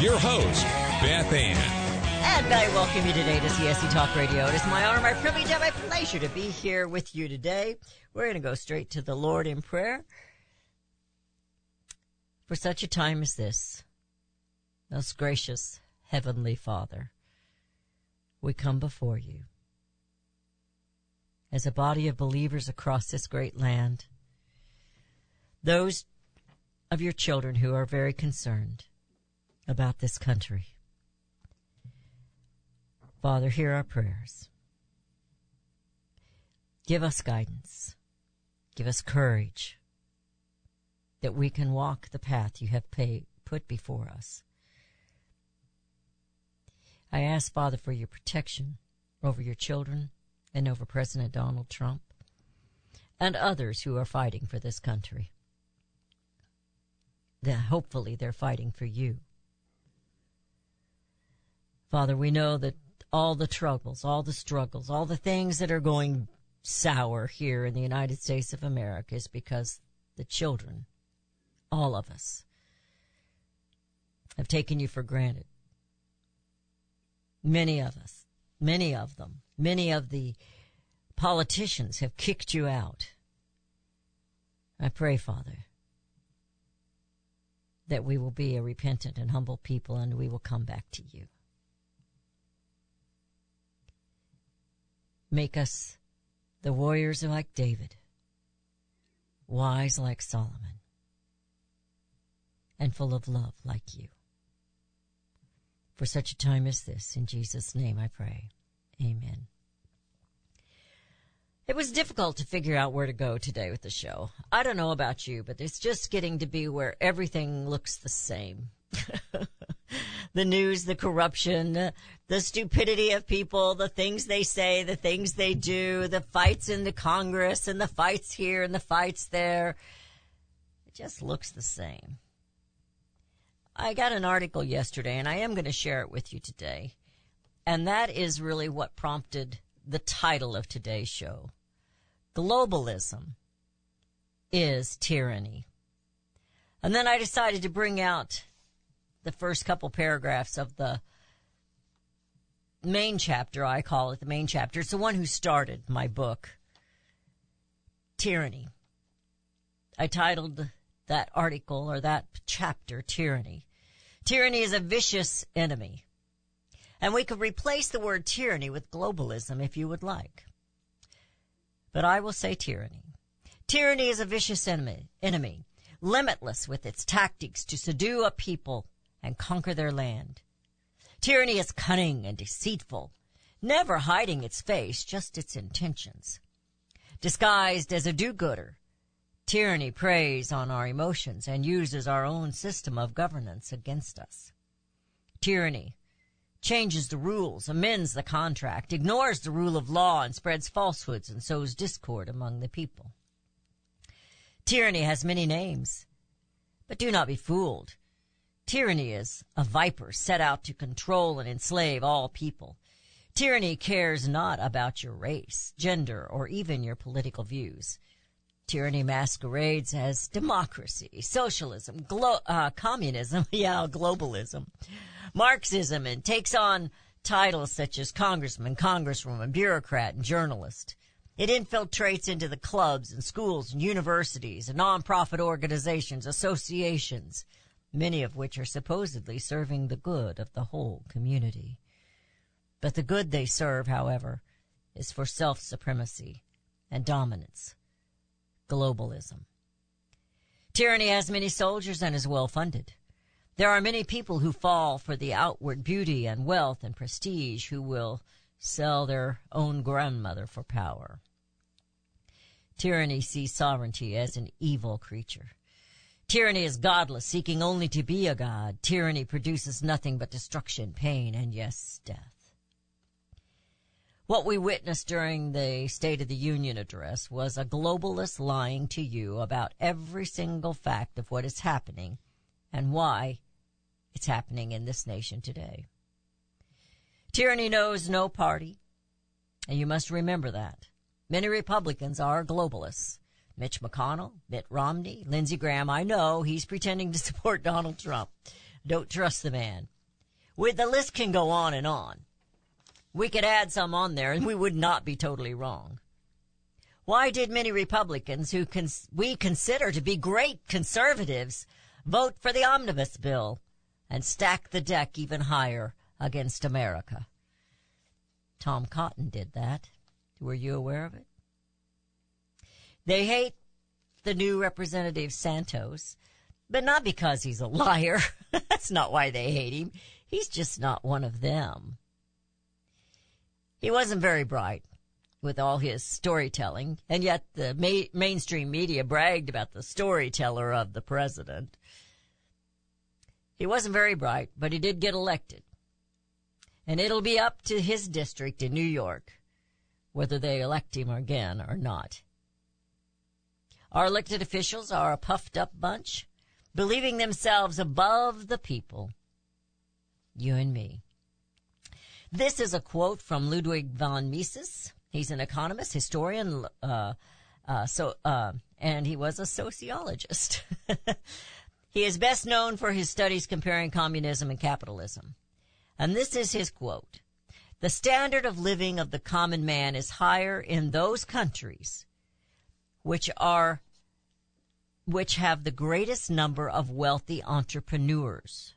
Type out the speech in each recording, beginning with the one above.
Your host, Beth Ann. And I welcome you today to CSC Talk Radio. It is my honor, my privilege, and my pleasure to be here with you today. We're going to go straight to the Lord in prayer. For such a time as this, most gracious Heavenly Father, we come before you as a body of believers across this great land, those of your children who are very concerned about this country. Father, hear our prayers. Give us guidance. Give us courage that we can walk the path you have put before us. I ask, Father, for your protection over your children and over President Donald Trump and others who are fighting for this country. That hopefully they're fighting for you. Father, we know that all the struggles, all the things that are going sour here in the United States of America is because the children, all of us, have taken you for granted. Many of us, many of them, many of the politicians have kicked you out. I pray, Father, that we will be a repentant and humble people and we will come back to you. Make us the warriors like David, wise like Solomon, and full of love like you. For such a time as this, in Jesus' name I pray. Amen. It was difficult to figure out where to go today with the show. I don't know about you, but it's just getting to be where everything looks the same. The news, the corruption, the stupidity of people, the things they say, the things they do, the fights in the Congress and the fights here and the fights there. It just looks the same. I got an article yesterday, and I am going to share it with you today. And that is really what prompted the title of today's show. Globalism is tyranny. And then I decided to bring out the first couple paragraphs of the main chapter. I call it the main chapter. It's the one who started my book, Tyranny. I titled that article or that chapter, Tyranny. Tyranny is a vicious enemy. And we could replace the word tyranny with globalism if you would like. But I will say tyranny. Tyranny is a vicious enemy, limitless with its tactics to subdue a people and conquer their land. Tyranny is cunning and deceitful, never hiding its face, just its intentions. Disguised as a do-gooder, tyranny preys on our emotions and uses our own system of governance against us. Tyranny changes the rules, amends the contract, ignores the rule of law, and spreads falsehoods and sows discord among the people. Tyranny has many names, but do not be fooled. Tyranny is a viper set out to control and enslave all people. Tyranny cares not about your race, gender, or even your political views. Tyranny masquerades as democracy, socialism, communism, globalism, Marxism, and takes on titles such as congressman, congresswoman, bureaucrat, and journalist. It infiltrates into the clubs and schools and universities and nonprofit organizations, associations, many of which are supposedly serving the good of the whole community. But the good they serve, however, is for self-supremacy and dominance, globalism. Tyranny has many soldiers and is well-funded. There are many people who fall for the outward beauty and wealth and prestige who will sell their own grandmother for power. Tyranny sees sovereignty as an evil creature. Tyranny is godless, seeking only to be a god. Tyranny produces nothing but destruction, pain, and yes, death. What we witnessed during the State of the Union address was a globalist lying to you about every single fact of what is happening and why it's happening in this nation today. Tyranny knows no party, and you must remember that. Many Republicans are globalists. Mitch McConnell, Mitt Romney, Lindsey Graham. I know he's pretending to support Donald Trump. Don't trust the man. The list can go on and on. We could add some on there, and we would not be totally wrong. Why did many Republicans who we consider to be great conservatives vote for the omnibus bill and stack the deck even higher against America? Tom Cotton did that. Were you aware of it? They hate the new Representative Santos, but not because he's a liar. That's not why they hate him. He's just not one of them. He wasn't very bright with all his storytelling, and yet the mainstream media bragged about the storyteller of the president. He wasn't very bright, but he did get elected. And it'll be up to his district in New York whether they elect him again or not. Our elected officials are a puffed-up bunch, believing themselves above the people, you and me. This is a quote from Ludwig von Mises. He's an economist, historian, and he was a sociologist. He is best known for his studies comparing communism and capitalism. And this is his quote. The standard of living of the common man is higher in those countries which have the greatest number of wealthy entrepreneurs.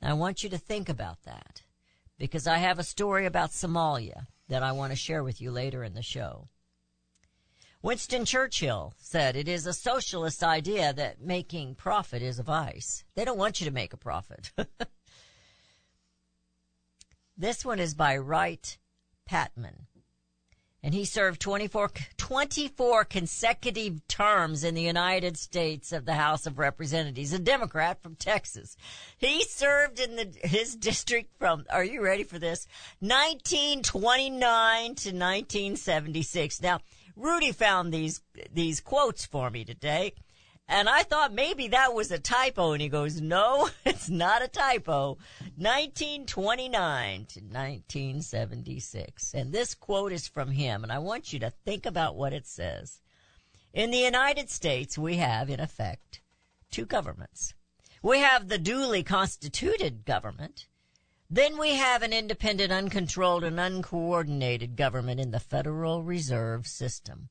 Now, I want you to think about that, because I have a story about Somalia that I want to share with you later in the show. Winston Churchill said it is a socialist idea that making profit is a vice. They don't want you to make a profit. This one is by Wright Patman, and he served 24 consecutive terms in the United States of the House of Representatives, a Democrat from Texas. He served in his district from, are you ready for this, 1929 to 1976. Now, Rudy found these quotes for me today, and I thought maybe that was a typo, and he goes, no, it's not a typo. 1929 to 1976. And this quote is from him, and I want you to think about what it says. In the United States, we have, in effect, two governments. We have the duly constituted government. Then we have an independent, uncontrolled, and uncoordinated government in the Federal Reserve System,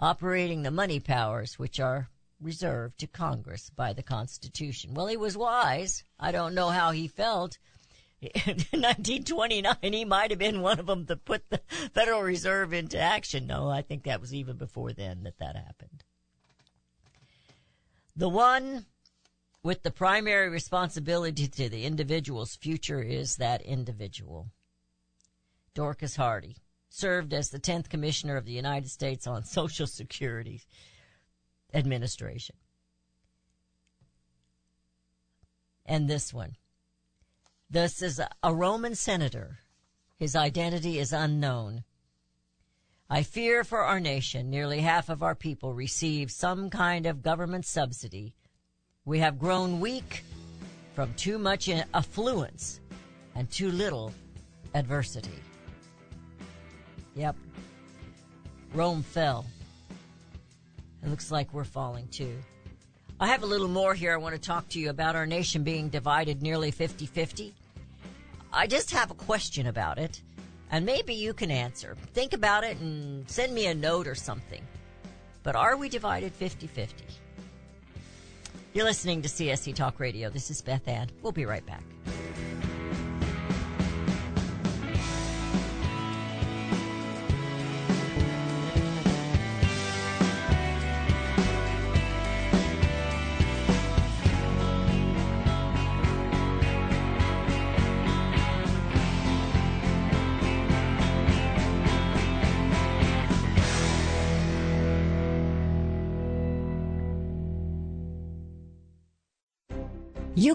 operating the money powers which are reserved to Congress by the Constitution. Well, he was wise. I don't know how he felt. In 1929, he might have been one of them that put the Federal Reserve into action. No, I think that was even before then that happened. The one with the primary responsibility to the individual's future is that individual. Dorcas Hardy served as the 10th Commissioner of the United States on Social Security Administration. And this one. This is a Roman senator. His identity is unknown. I fear for our nation, nearly half of our people receive some kind of government subsidy. We have grown weak from too much affluence and too little adversity. Yep. Rome fell. It looks like we're falling, too. I have a little more here I want to talk to you about our nation being divided nearly 50-50. I just have a question about it, and maybe you can answer. Think about it and send me a note or something. But are we divided 50-50? You're listening to CSC Talk Radio. This is Beth Ann. We'll be right back. You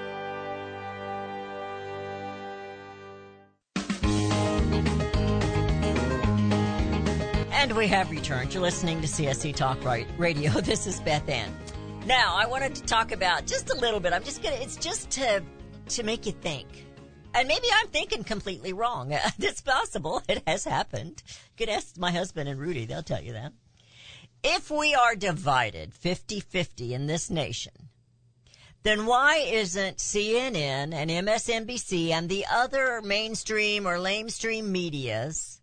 And we have returned. You're listening to CSC Talk Radio. This is Beth Ann. Now, I wanted to talk about just a little bit. It's just to make you think. And maybe I'm thinking completely wrong. It's possible. It has happened. You could ask my husband and Rudy. They'll tell you that. If we are divided 50-50 in this nation, then why isn't CNN and MSNBC and the other mainstream or lamestream media's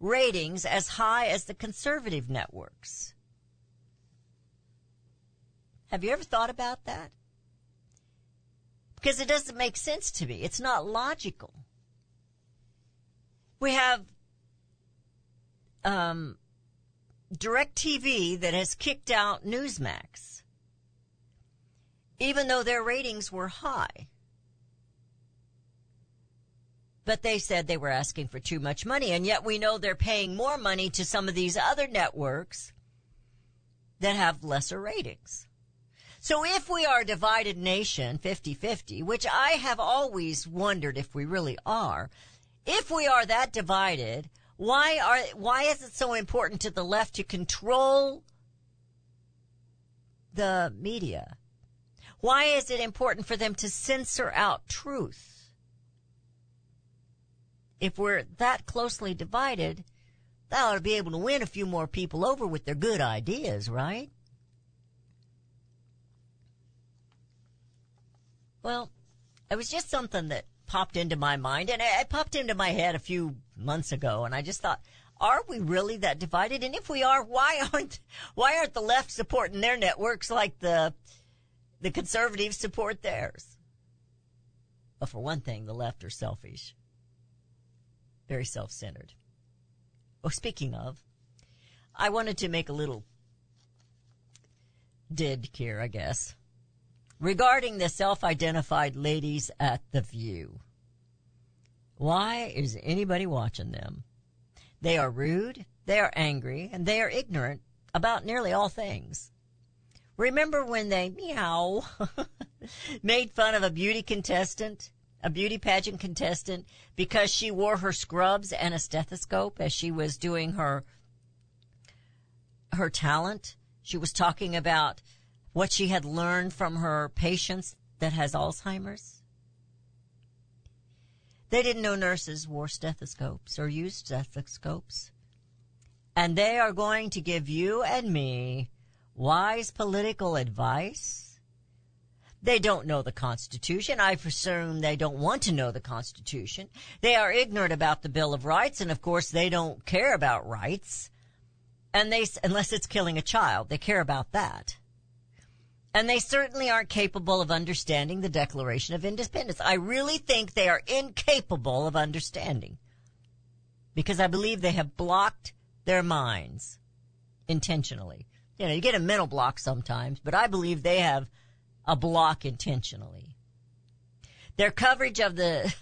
ratings as high as the conservative networks? Have you ever thought about that? Because it doesn't make sense to me. It's not logical. We have DirecTV that has kicked out Newsmax, even though their ratings were high. But they said they were asking for too much money, and yet we know they're paying more money to some of these other networks that have lesser ratings. So if we are a divided nation, 50-50, which I have always wondered if we really are, if we are that divided, why is it so important to the left to control the media? Why is it important for them to censor out truth? If we're that closely divided, they ought to be able to win a few more people over with their good ideas, right? Well, it was just something that popped into my mind, and it popped into my head a few months ago, and I just thought, are we really that divided? And if we are, why aren't the left supporting their networks like the conservatives support theirs? Well, for one thing, the left are selfish. very self-centered. Oh, speaking of, I wanted to make a little did here, I guess, regarding the self-identified ladies at The View. Why is anybody watching them? They are rude, they are angry, and they are ignorant about nearly all things. Remember when they, meow, made fun of a beauty pageant contestant, because she wore her scrubs and a stethoscope as she was doing her talent? She was talking about what she had learned from her patients that has Alzheimer's. They didn't know nurses wore stethoscopes or used stethoscopes. And they are going to give you and me wise political advice. They don't know the Constitution. I presume they don't want to know the Constitution. They are ignorant about the Bill of Rights, and, of course, they don't care about rights. And they, unless it's killing a child, they care about that. And they certainly aren't capable of understanding the Declaration of Independence. I really think they are incapable of understanding, because I believe they have blocked their minds intentionally. You know, you get a mental block sometimes, but I believe they have a block intentionally. Their coverage of the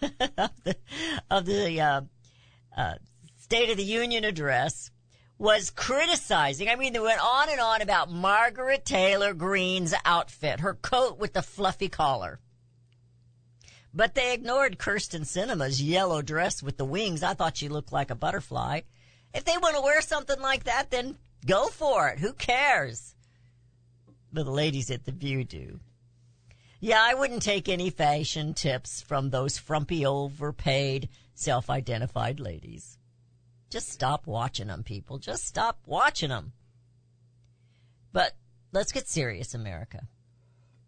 State of the Union address was criticizing. I mean, they went on and on about Margaret Taylor Greene's outfit, her coat with the fluffy collar. But they ignored Kirsten Sinema's yellow dress with the wings. I thought she looked like a butterfly. If they want to wear something like that, then go for it. Who cares? But the ladies at The View do. Yeah, I wouldn't take any fashion tips from those frumpy, overpaid, self-identified ladies. Just stop watching them, people. Just stop watching them. But let's get serious, America.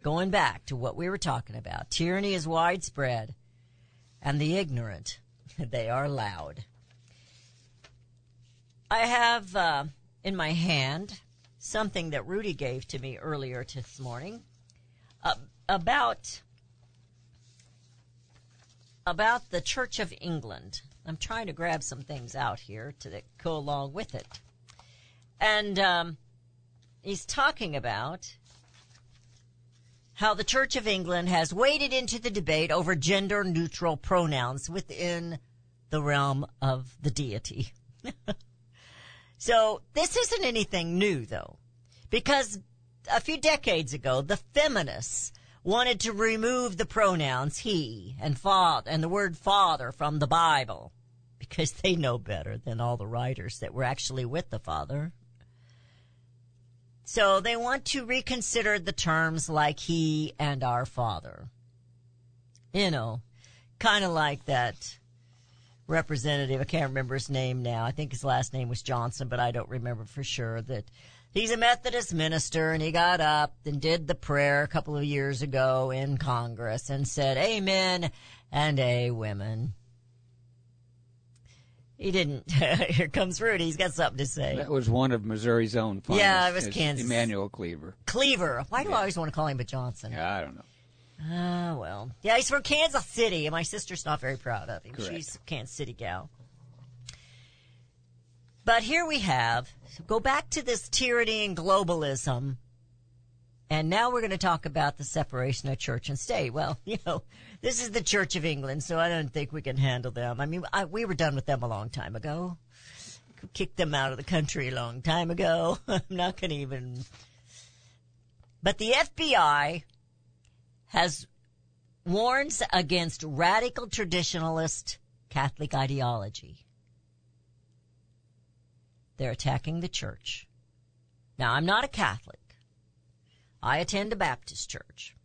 Going back to what we were talking about, tyranny is widespread, and the ignorant, they are loud. I have in my hand something that Rudy gave to me earlier this morning about the Church of England. I'm trying to grab some things out here to go along with it. And he's talking about how the Church of England has waded into the debate over gender-neutral pronouns within the realm of the deity. So this isn't anything new, though, because a few decades ago, the feminists wanted to remove the pronouns he and father and the word father from the Bible, because they know better than all the writers that were actually with the Father. So they want to reconsider the terms like he and our Father. You know, kind of like that representative, I can't remember his name now. I think his last name was Johnson, but I don't remember for sure. That he's a Methodist minister, and he got up and did the prayer a couple of years ago in Congress and said, "Amen and amen." He didn't. Here comes Rudy. He's got something to say. That was one of Missouri's own finest. Yeah, it was Kansas. Emanuel Cleaver. Cleaver. Why do I always want to call him a Johnson? Yeah, I don't know. Oh, well. Yeah, he's from Kansas City, and my sister's not very proud of him. Correct. She's a Kansas City gal. But here we have, go back to this tyranny and globalism, and now we're going to talk about the separation of church and state. Well, you know, this is the Church of England, so I don't think we can handle them. I mean, we were done with them a long time ago. Kicked them out of the country a long time ago. I'm not going to even. But the FBI has warns against radical traditionalist Catholic ideology. They're attacking the church. Now, I'm not a Catholic. I attend a Baptist church.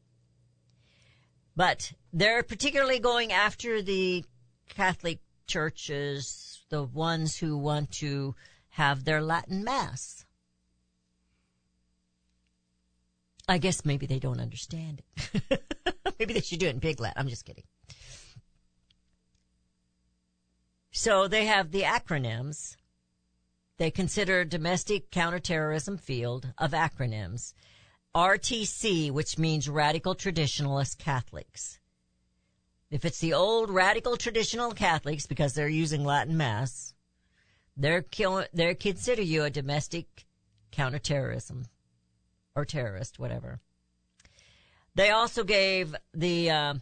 But they're particularly going after the Catholic churches, the ones who want to have their Latin Mass. I guess maybe they don't understand it. Maybe they should do it in Pig Latin. I'm just kidding. So they have the acronyms. They consider domestic counterterrorism field of acronyms, RTC, which means Radical Traditionalist Catholics. If it's the old radical traditional Catholics, because they're using Latin Mass, they consider you a domestic counterterrorism or terrorist, whatever. They also gave the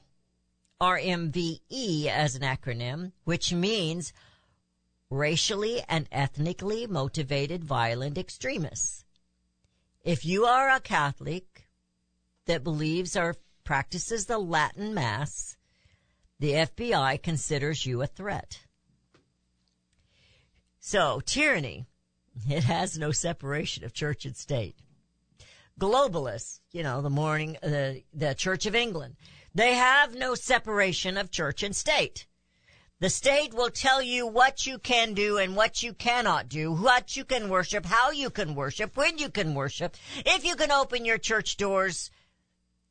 RMVE as an acronym, which means racially and ethnically motivated violent extremists. If you are a Catholic that believes or practices the Latin Mass, the FBI considers you a threat. So, tyranny, it has no separation of church and state. Globalists, you know, the Church of England, they have no separation of church and state. The state will tell you what you can do and what you cannot do, what you can worship, how you can worship, when you can worship, if you can open your church doors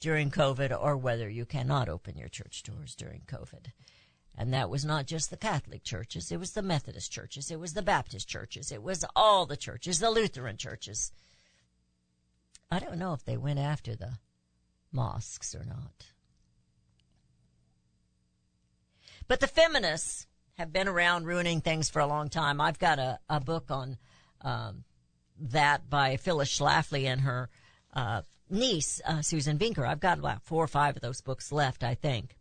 during COVID or whether you cannot open your church doors during COVID. And that was not just the Catholic churches. It was the Methodist churches. It was the Baptist churches. It was all the churches, the Lutheran churches. I don't know if they went after the mosques or not. But the feminists have been around ruining things for a long time. I've got a book on that by Phyllis Schlafly and her niece, Susan Binker. I've got about 4 or 5 of those books left, I think.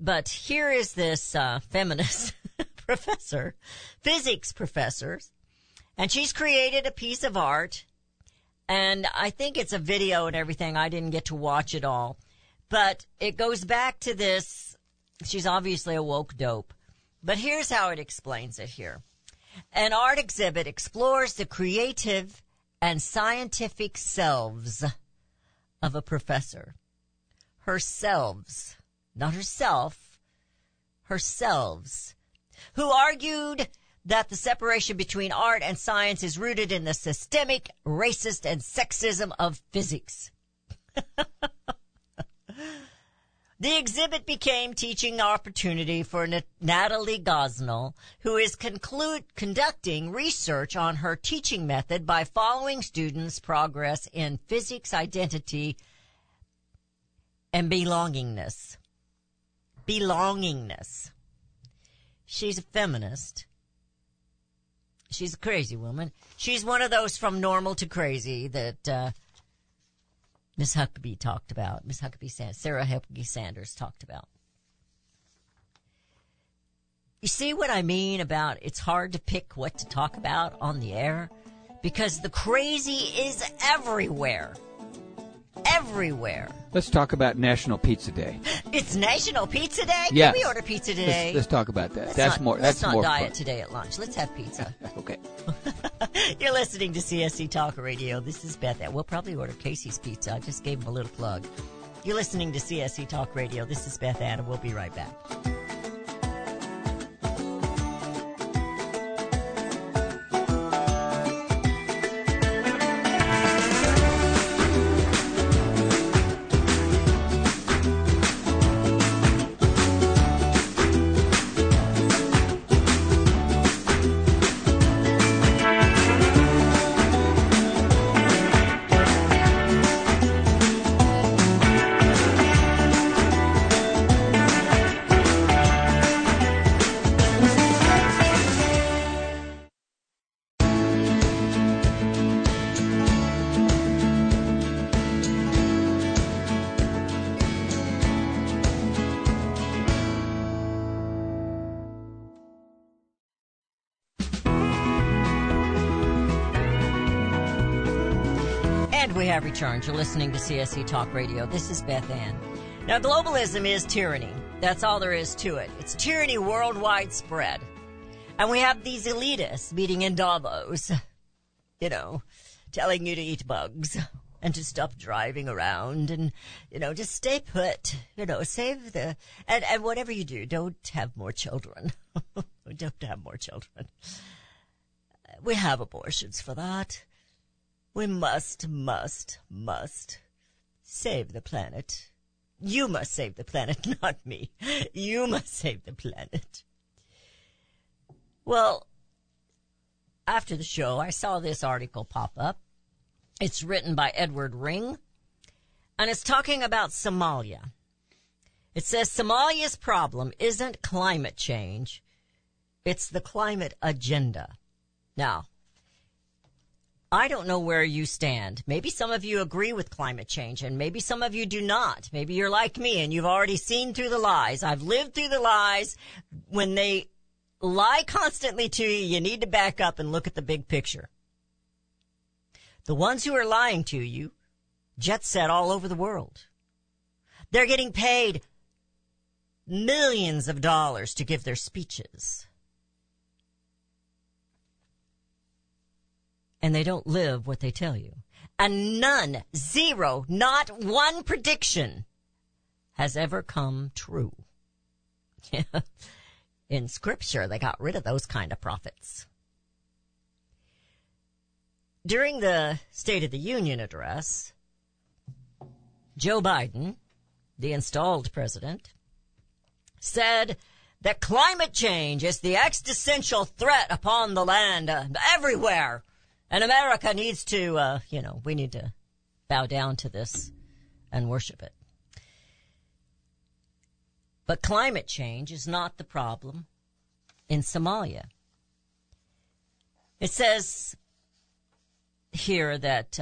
But here is this feminist professor, physics professor, and she's created a piece of art. And I think it's a video and everything. I didn't get to watch it all. But it goes back to this. She's obviously a woke dope. But here's how it explains it here. An art exhibit explores the creative and scientific selves of a professor. Herselves, not herself, herselves, who argued that the separation between art and science is rooted in the systemic, racist, and sexism of physics. The exhibit became teaching opportunity for Natalie Gosnell, who is conducting research on her teaching method by following students' progress in physics, identity, and belongingness. Belongingness. She's a feminist. She's a crazy woman. She's one of those from normal to crazy that Miss Huckabee talked about. Miss Huckabee Sanders, Sarah Huckabee Sanders talked about. You see what I mean about it's hard to pick what to talk about on the air? Because the crazy is everywhere. Everywhere. Let's talk about National Pizza Day. It's National Pizza Day? Yes. Can we order pizza today? Let's talk about that. Let's not diet today at lunch. Let's have pizza. Okay. You're listening to CSC Talk Radio. This is Beth Ann. We'll probably order Casey's Pizza. I just gave him a little plug. You're listening to CSC Talk Radio. This is Beth Ann, and we'll be right back. Returned. You're listening to CSC Talk Radio. This is Beth Ann. Now, globalism is tyranny. That's all there is to it. It's tyranny worldwide spread. And we have these elitists meeting in Davos, you know, telling you to eat bugs and to stop driving around and, you know, just stay put, you know, save the, and whatever you do, don't have more children. Don't have more children. We have abortions for that. We must save the planet. You must save the planet, not me. You must save the planet. Well, after the show, I saw this article pop up. It's written by Edward Ring, and it's talking about Somalia. It says Somalia's problem isn't climate change. It's the climate agenda. Now, I don't know where you stand. Maybe some of you agree with climate change, and maybe some of you do not. Maybe you're like me, and you've already seen through the lies. I've lived through the lies. When they lie constantly to you, you need to back up and look at the big picture. The ones who are lying to you, jet set all over the world. They're getting paid millions of dollars to give their speeches. And they don't live what they tell you. And none, zero, not one prediction has ever come true. Yeah. In Scripture, they got rid of those kind of prophets. During the State of the Union address, Joe Biden, the installed president, said that climate change is the existential threat upon the land everywhere. And America needs to, we need to bow down to this and worship it. But climate change is not the problem in Somalia. It says here that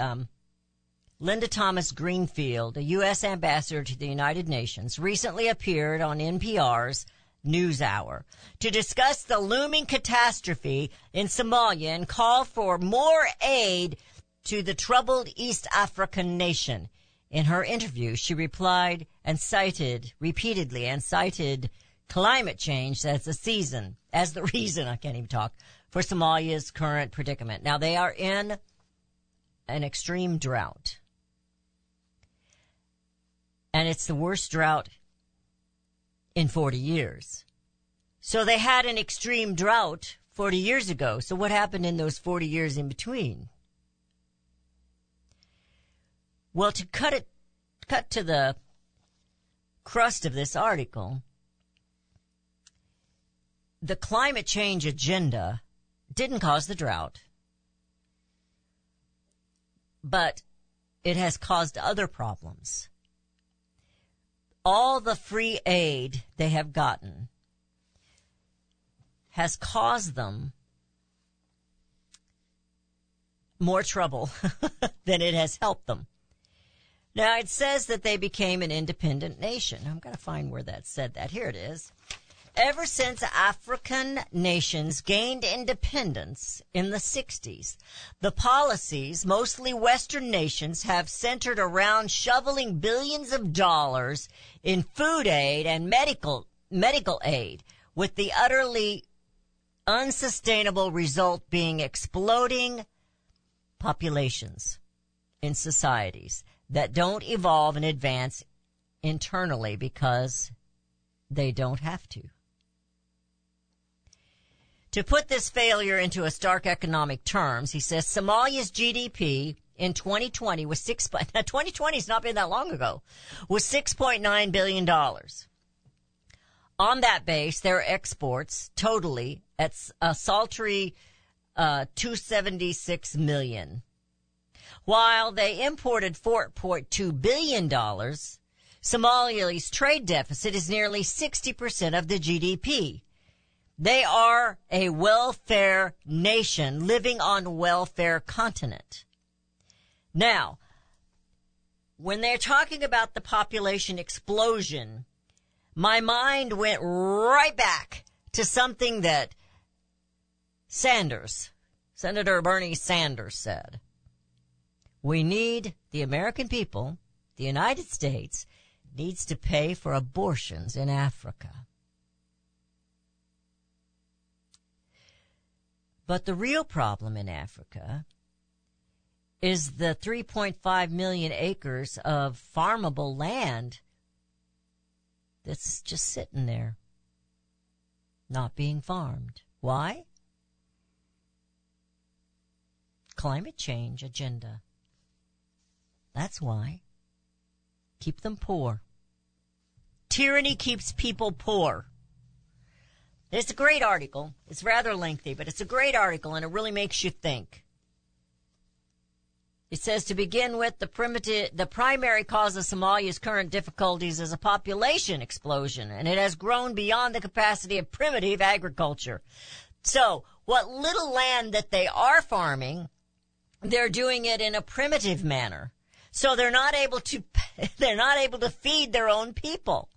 Linda Thomas Greenfield, a U.S. ambassador to the United Nations, recently appeared on NPR's NewsHour to discuss the looming catastrophe in Somalia and call for more aid to the troubled East African nation. In her interview, she replied and cited climate change as the reason for Somalia's current predicament. Now, they are in an extreme drought, and it's the worst drought in 40 years. So they had an extreme drought 40 years ago. So what happened in those 40 years in between? Well, to cut to the crust of this article, the climate change agenda didn't cause the drought, but it has caused other problems. All the free aid they have gotten has caused them more trouble than it has helped them. Now, it says that they became an independent nation. I'm going to find where that said that. Here it is. Ever since African nations gained independence in the 60s, the policies, mostly Western nations, have centered around shoveling billions of dollars in food aid and medical aid, with the utterly unsustainable result being exploding populations in societies that don't evolve and advance internally because they don't have to. To put this failure into a stark economic terms, he says Somalia's GDP in 2020 was 2020's not been that long ago, was $6.9 billion. On that base, their exports totally at a paltry $276 million, while they imported $4.2 billion. Somalia's trade deficit is nearly 60% of the GDP. They are a welfare nation living on welfare continent. Now, when they're talking about the population explosion, my mind went right back to something that Senator Bernie Sanders said. We need the American people, the United States, needs to pay for abortions in Africa. But the real problem in Africa is the 3.5 million acres of farmable land that's just sitting there, not being farmed. Why? Climate change agenda. That's why. Keep them poor. Tyranny keeps people poor. It's a great article. It's rather lengthy, but it's a great article, and it really makes you think. It says, to begin with, the primary cause of Somalia's current difficulties is a population explosion, and it has grown beyond the capacity of primitive agriculture. So what little land that they are farming, they're doing it in a primitive manner. So they're not able to feed their own people.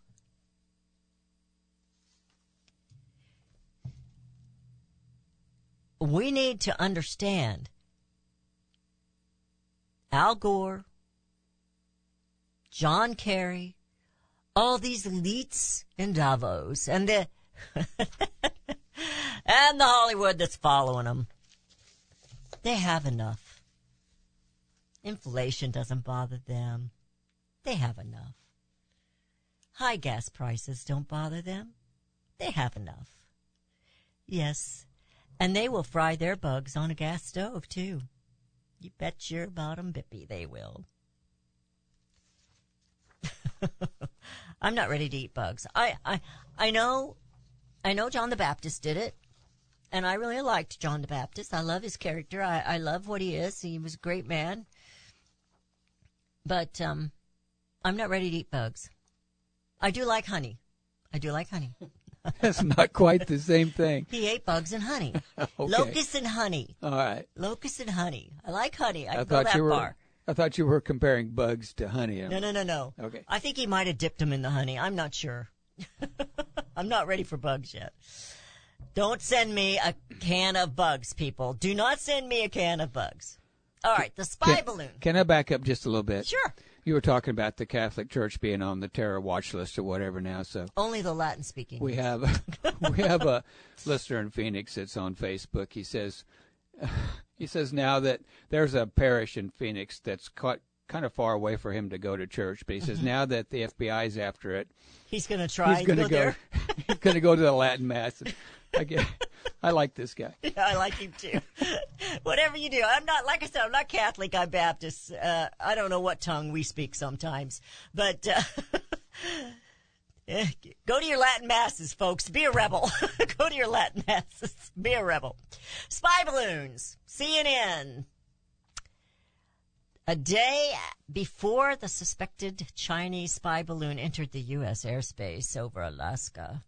We need to understand Al Gore, John Kerry, all these elites in Davos, and the and the Hollywood that's following them. They have enough. Inflation doesn't bother them. They have enough. High gas prices don't bother them. They have enough. Yes, and they will fry their bugs on a gas stove, too. You bet your bottom bippy they will. I'm not ready to eat bugs. I know John the Baptist did it, and I really liked John the Baptist. I love his character. I love what he is. He was a great man. But I'm not ready to eat bugs. I do like honey. That's not quite the same thing. He ate bugs and honey. Okay. Locusts and honey. All right. Locusts and honey. I like honey. I go that far. I thought you were comparing bugs to honey. No. Okay. I think he might have dipped them in the honey. I'm not sure. I'm not ready for bugs yet. Don't send me a can of bugs, people. Do not send me a can of bugs. All right, the spy balloon. Can I back up just a little bit? Sure. You were talking about the Catholic Church being on the terror watch list or whatever now, so only the Latin speaking. We have a listener in Phoenix that's on Facebook. He says now that there's a parish in Phoenix that's kind of far away for him to go to church, but he says now that the FBI's after it, he's going to try. He's going to go there. He's going to go to the Latin mass. I like this guy. Yeah, I like him too. Whatever you do. I'm not Catholic. I'm Baptist. I don't know what tongue we speak sometimes. But go to your Latin masses, folks. Be a rebel. Go to your Latin masses. Be a rebel. Spy balloons. CNN. A day before the suspected Chinese spy balloon entered the U.S. airspace over Alaska,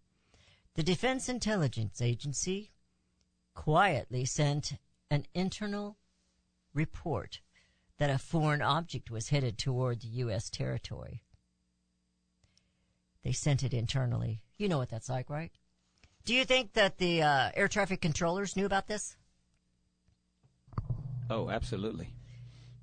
the Defense Intelligence Agency quietly sent an internal report that a foreign object was headed toward the U.S. territory. They sent it internally. You know what that's like, right? Do you think that the air traffic controllers knew about this? Oh, absolutely.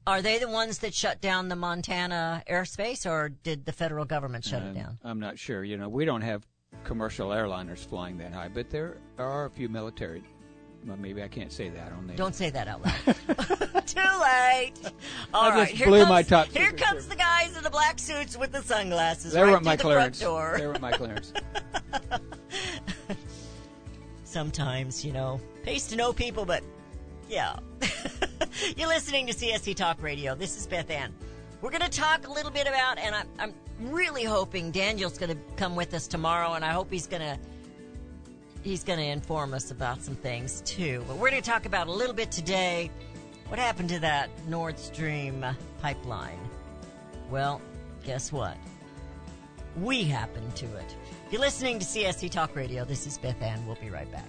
Are they the ones that shut down the Montana airspace, or did the federal government shut it down? I'm not sure. You know, we don't have commercial airliners flying that high, but there are a few military. Well, maybe I can't say that on there. Don't say that out loud. Too late. All right. Here comes the guys in the black suits with the sunglasses. They were my clearance. They were my clearance. Sometimes, you know, pays to know people, but yeah. You're listening to CSC Talk Radio. This is Beth Ann. We're going to talk a little bit about, and I'm really hoping Daniel's going to come with us tomorrow, and I hope he's going to inform us about some things, too. But we're going to talk about a little bit today what happened to that Nord Stream pipeline. Well, guess what? We happened to it. If you're listening to CSC Talk Radio, this is Beth Ann. We'll be right back.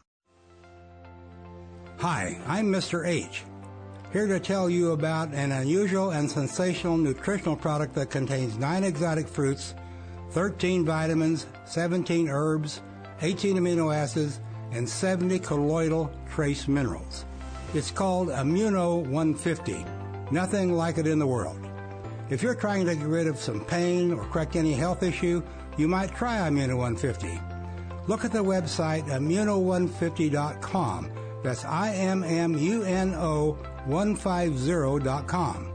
Hi, I'm Mr. H, here to tell you about an unusual and sensational nutritional product that contains 9 exotic fruits, 13 vitamins, 17 herbs, 18 amino acids, and 70 colloidal trace minerals. It's called Immuno 150. Nothing like it in the world. If you're trying to get rid of some pain or correct any health issue, you might try Immuno 150. Look at the website immuno150.com. That's IMMUNO150.com.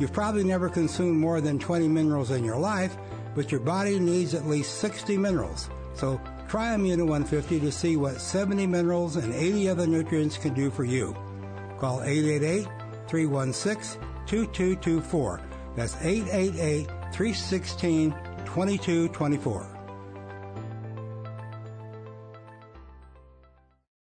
You've probably never consumed more than 20 minerals in your life, but your body needs at least 60 minerals. So try Immuno 150 to see what 70 minerals and 80 other nutrients can do for you. Call 888-316-2224. That's 888-316-2224.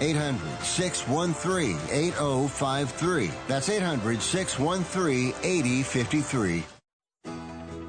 800-613-8053. That's 800-613-8053.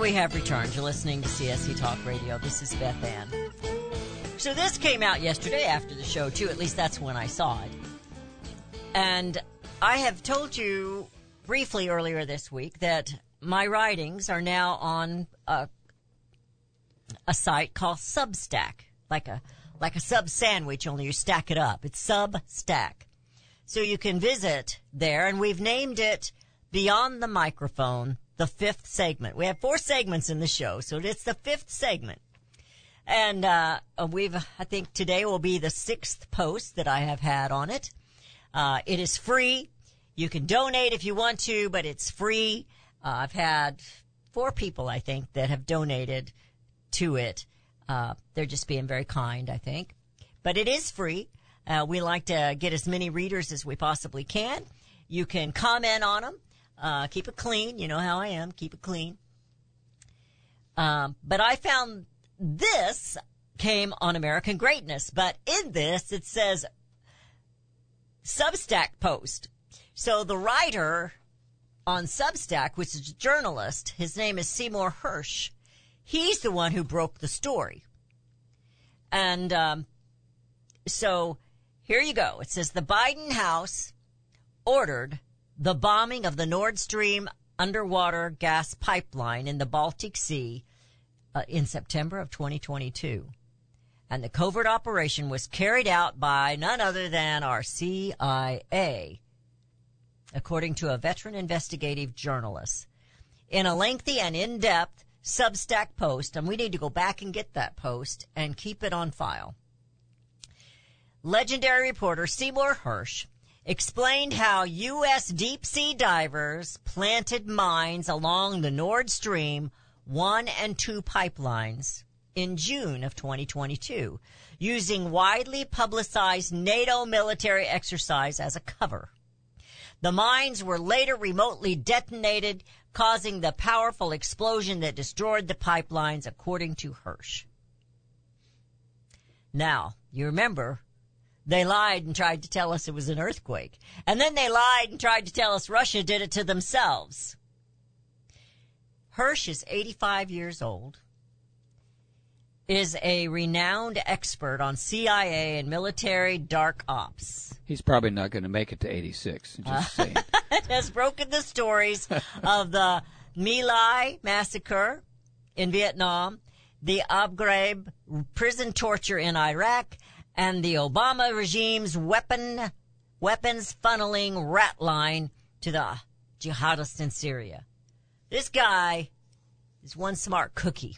We have returned. You're listening to CSC Talk Radio. This is Beth Ann. So this came out yesterday after the show, too. At least that's when I saw it. And I have told you briefly earlier this week that my writings are now on a site called Substack, like a sub sandwich, only you stack it up. It's Substack. So you can visit there, and we've named it Beyond the Microphone, the fifth segment. We have 4 segments in the show, so it's the 5th segment. And I think today will be the 6th post that I have had on it. It is free. You can donate if you want to, but it's free. I've had 4 people, I think, that have donated to it. They're just being very kind, I think. But it is free. We like to get as many readers as we possibly can. You can comment on them. Keep it clean. You know how I am. Keep it clean. But I found this came on American Greatness. But in this, it says Substack post. So the writer on Substack, which is a journalist, his name is Seymour Hersh. He's the one who broke the story. And so here you go. It says the Biden House ordered the bombing of the Nord Stream underwater gas pipeline in the Baltic Sea in September of 2022. And the covert operation was carried out by none other than our CIA, according to a veteran investigative journalist. In a lengthy and in-depth Substack post, and we need to go back and get that post and keep it on file, legendary reporter Seymour Hersh explained how U.S. deep-sea divers planted mines along the Nord Stream 1 and 2 pipelines in June of 2022, using widely publicized NATO military exercise as a cover. The mines were later remotely detonated, causing the powerful explosion that destroyed the pipelines, according to Hersh. Now, you remember, they lied and tried to tell us it was an earthquake. And then they lied and tried to tell us Russia did it to themselves. Hersh is 85 years old, is a renowned expert on CIA and military dark ops. He's probably not going to make it to 86. Just saying. Has broken the stories of the My Lai massacre in Vietnam, the Abghraib prison torture in Iraq, and the Obama regime's weapons funneling rat line to the jihadists in Syria. This guy is one smart cookie.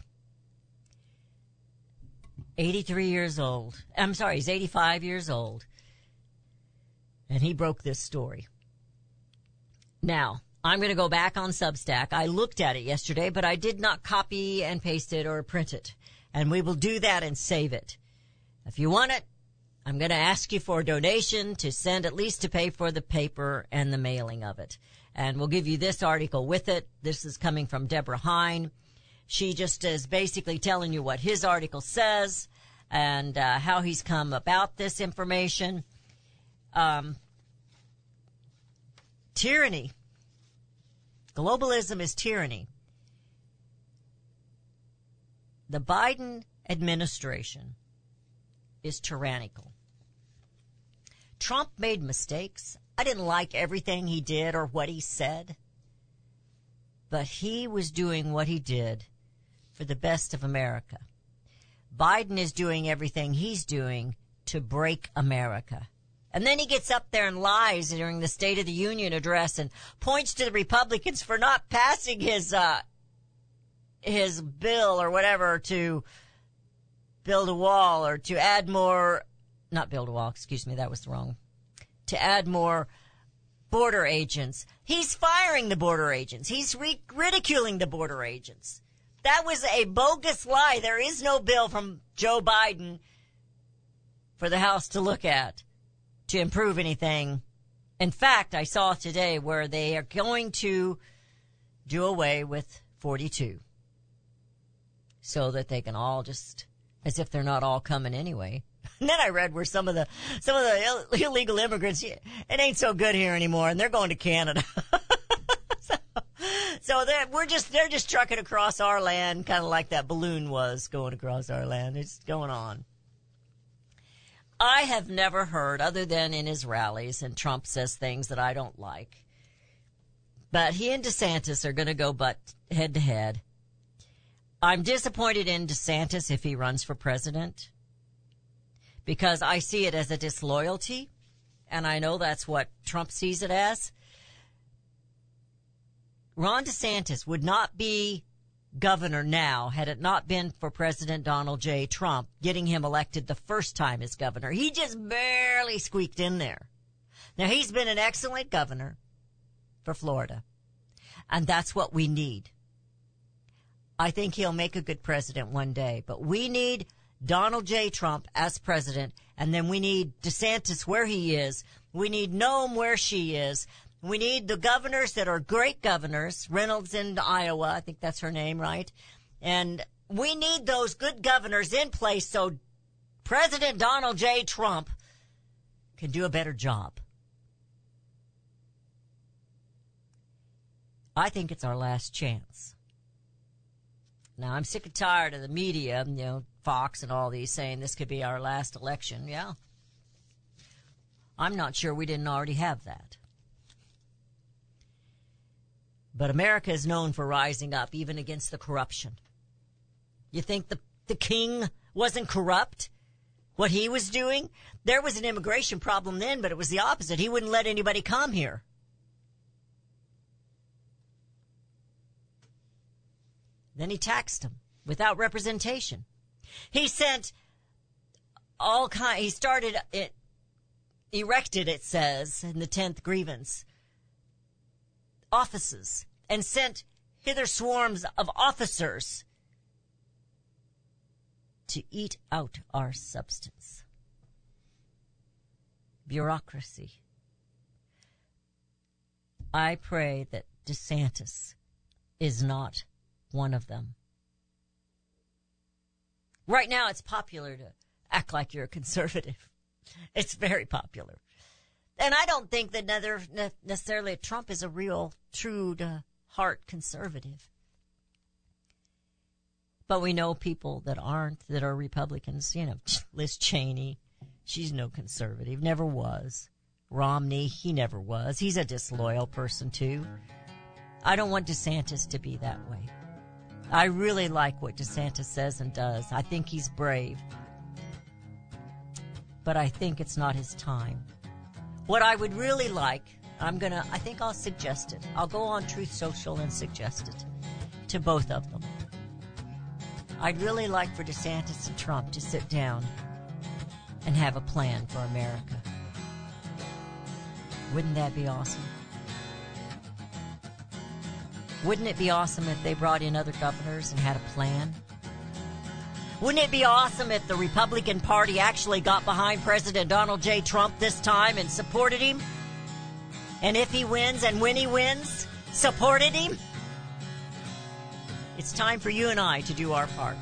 83 years old. I'm sorry, he's 85 years old. And he broke this story. Now, I'm going to go back on Substack. I looked at it yesterday, but I did not copy and paste it or print it. And we will do that and save it. If you want it, I'm going to ask you for a donation to send at least to pay for the paper and the mailing of it. And we'll give you this article with it. This is coming from Deborah Hine. She just is basically telling you what his article says and how he's come about this information. Tyranny. Globalism is tyranny. The Biden administration is tyrannical. Trump made mistakes. I didn't like everything he did or what he said, but he was doing what he did for the best of America. Biden is doing everything he's doing to break America. And then he gets up there and lies during the State of the Union address and points to the Republicans for not passing his bill or whatever to build a wall or to add more, not build a wall, excuse me, that was wrong, to add more border agents. He's firing the border agents. He's ridiculing the border agents. That was a bogus lie. There is no bill from Joe Biden for the House to look at to improve anything. In fact, I saw today where they are going to do away with 42 so that they can all just, as if they're not all coming anyway. And then I read where some of the illegal immigrants, it ain't so good here anymore, and they're going to Canada. So they're just trucking across our land, kind of like that balloon was going across our land. It's going on. I have never heard, other than in his rallies, and Trump says things that I don't like, but he and DeSantis are going to go butt head to head. I'm disappointed in DeSantis if he runs for president, because I see it as a disloyalty, and I know that's what Trump sees it as. Ron DeSantis would not be governor now had it not been for President Donald J. Trump getting him elected the first time as governor. He just barely squeaked in there. Now, he's been an excellent governor for Florida, and that's what we need. I think he'll make a good president one day, but we need Donald J. Trump as president, and then we need DeSantis where he is. We need Noam where she is. We need the governors that are great governors, Reynolds in Iowa, I think that's her name, right? And we need those good governors in place so President Donald J. Trump can do a better job. I think it's our last chance. Now, I'm sick and tired of the media, you know, Fox and all these saying this could be our last election. Yeah. I'm not sure we didn't already have that. But America is known for rising up, even against the corruption. You think the king wasn't corrupt? What he was doing? There was an immigration problem then, but it was the opposite. He wouldn't let anybody come here. Then he taxed them without representation. He sent all kind. He started it, erected, it says, in the 10th grievance, offices, and sent hither swarms of officers to eat out our substance. Bureaucracy. I pray that DeSantis is not one of them. Right now, it's popular to act like you're a conservative. It's very popular. And I don't think that necessarily Trump is a real, true-to-heart conservative. But we know people that aren't, that are Republicans. You know, Liz Cheney, she's no conservative, never was. Romney, he never was. He's a disloyal person, too. I don't want DeSantis to be that way. I really like what DeSantis says and does. I think he's brave. But I think it's not his time. What I would really like, I think I'll suggest it. I'll go on Truth Social and suggest it to both of them. I'd really like for DeSantis and Trump to sit down and have a plan for America. Wouldn't that be awesome? Wouldn't it be awesome if they brought in other governors and had a plan? Wouldn't it be awesome if the Republican Party actually got behind President Donald J. Trump this time and supported him? And if he wins, and when he wins, supported him? It's time for you and I to do our part,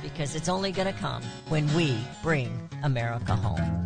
because it's only going to come when we bring America home.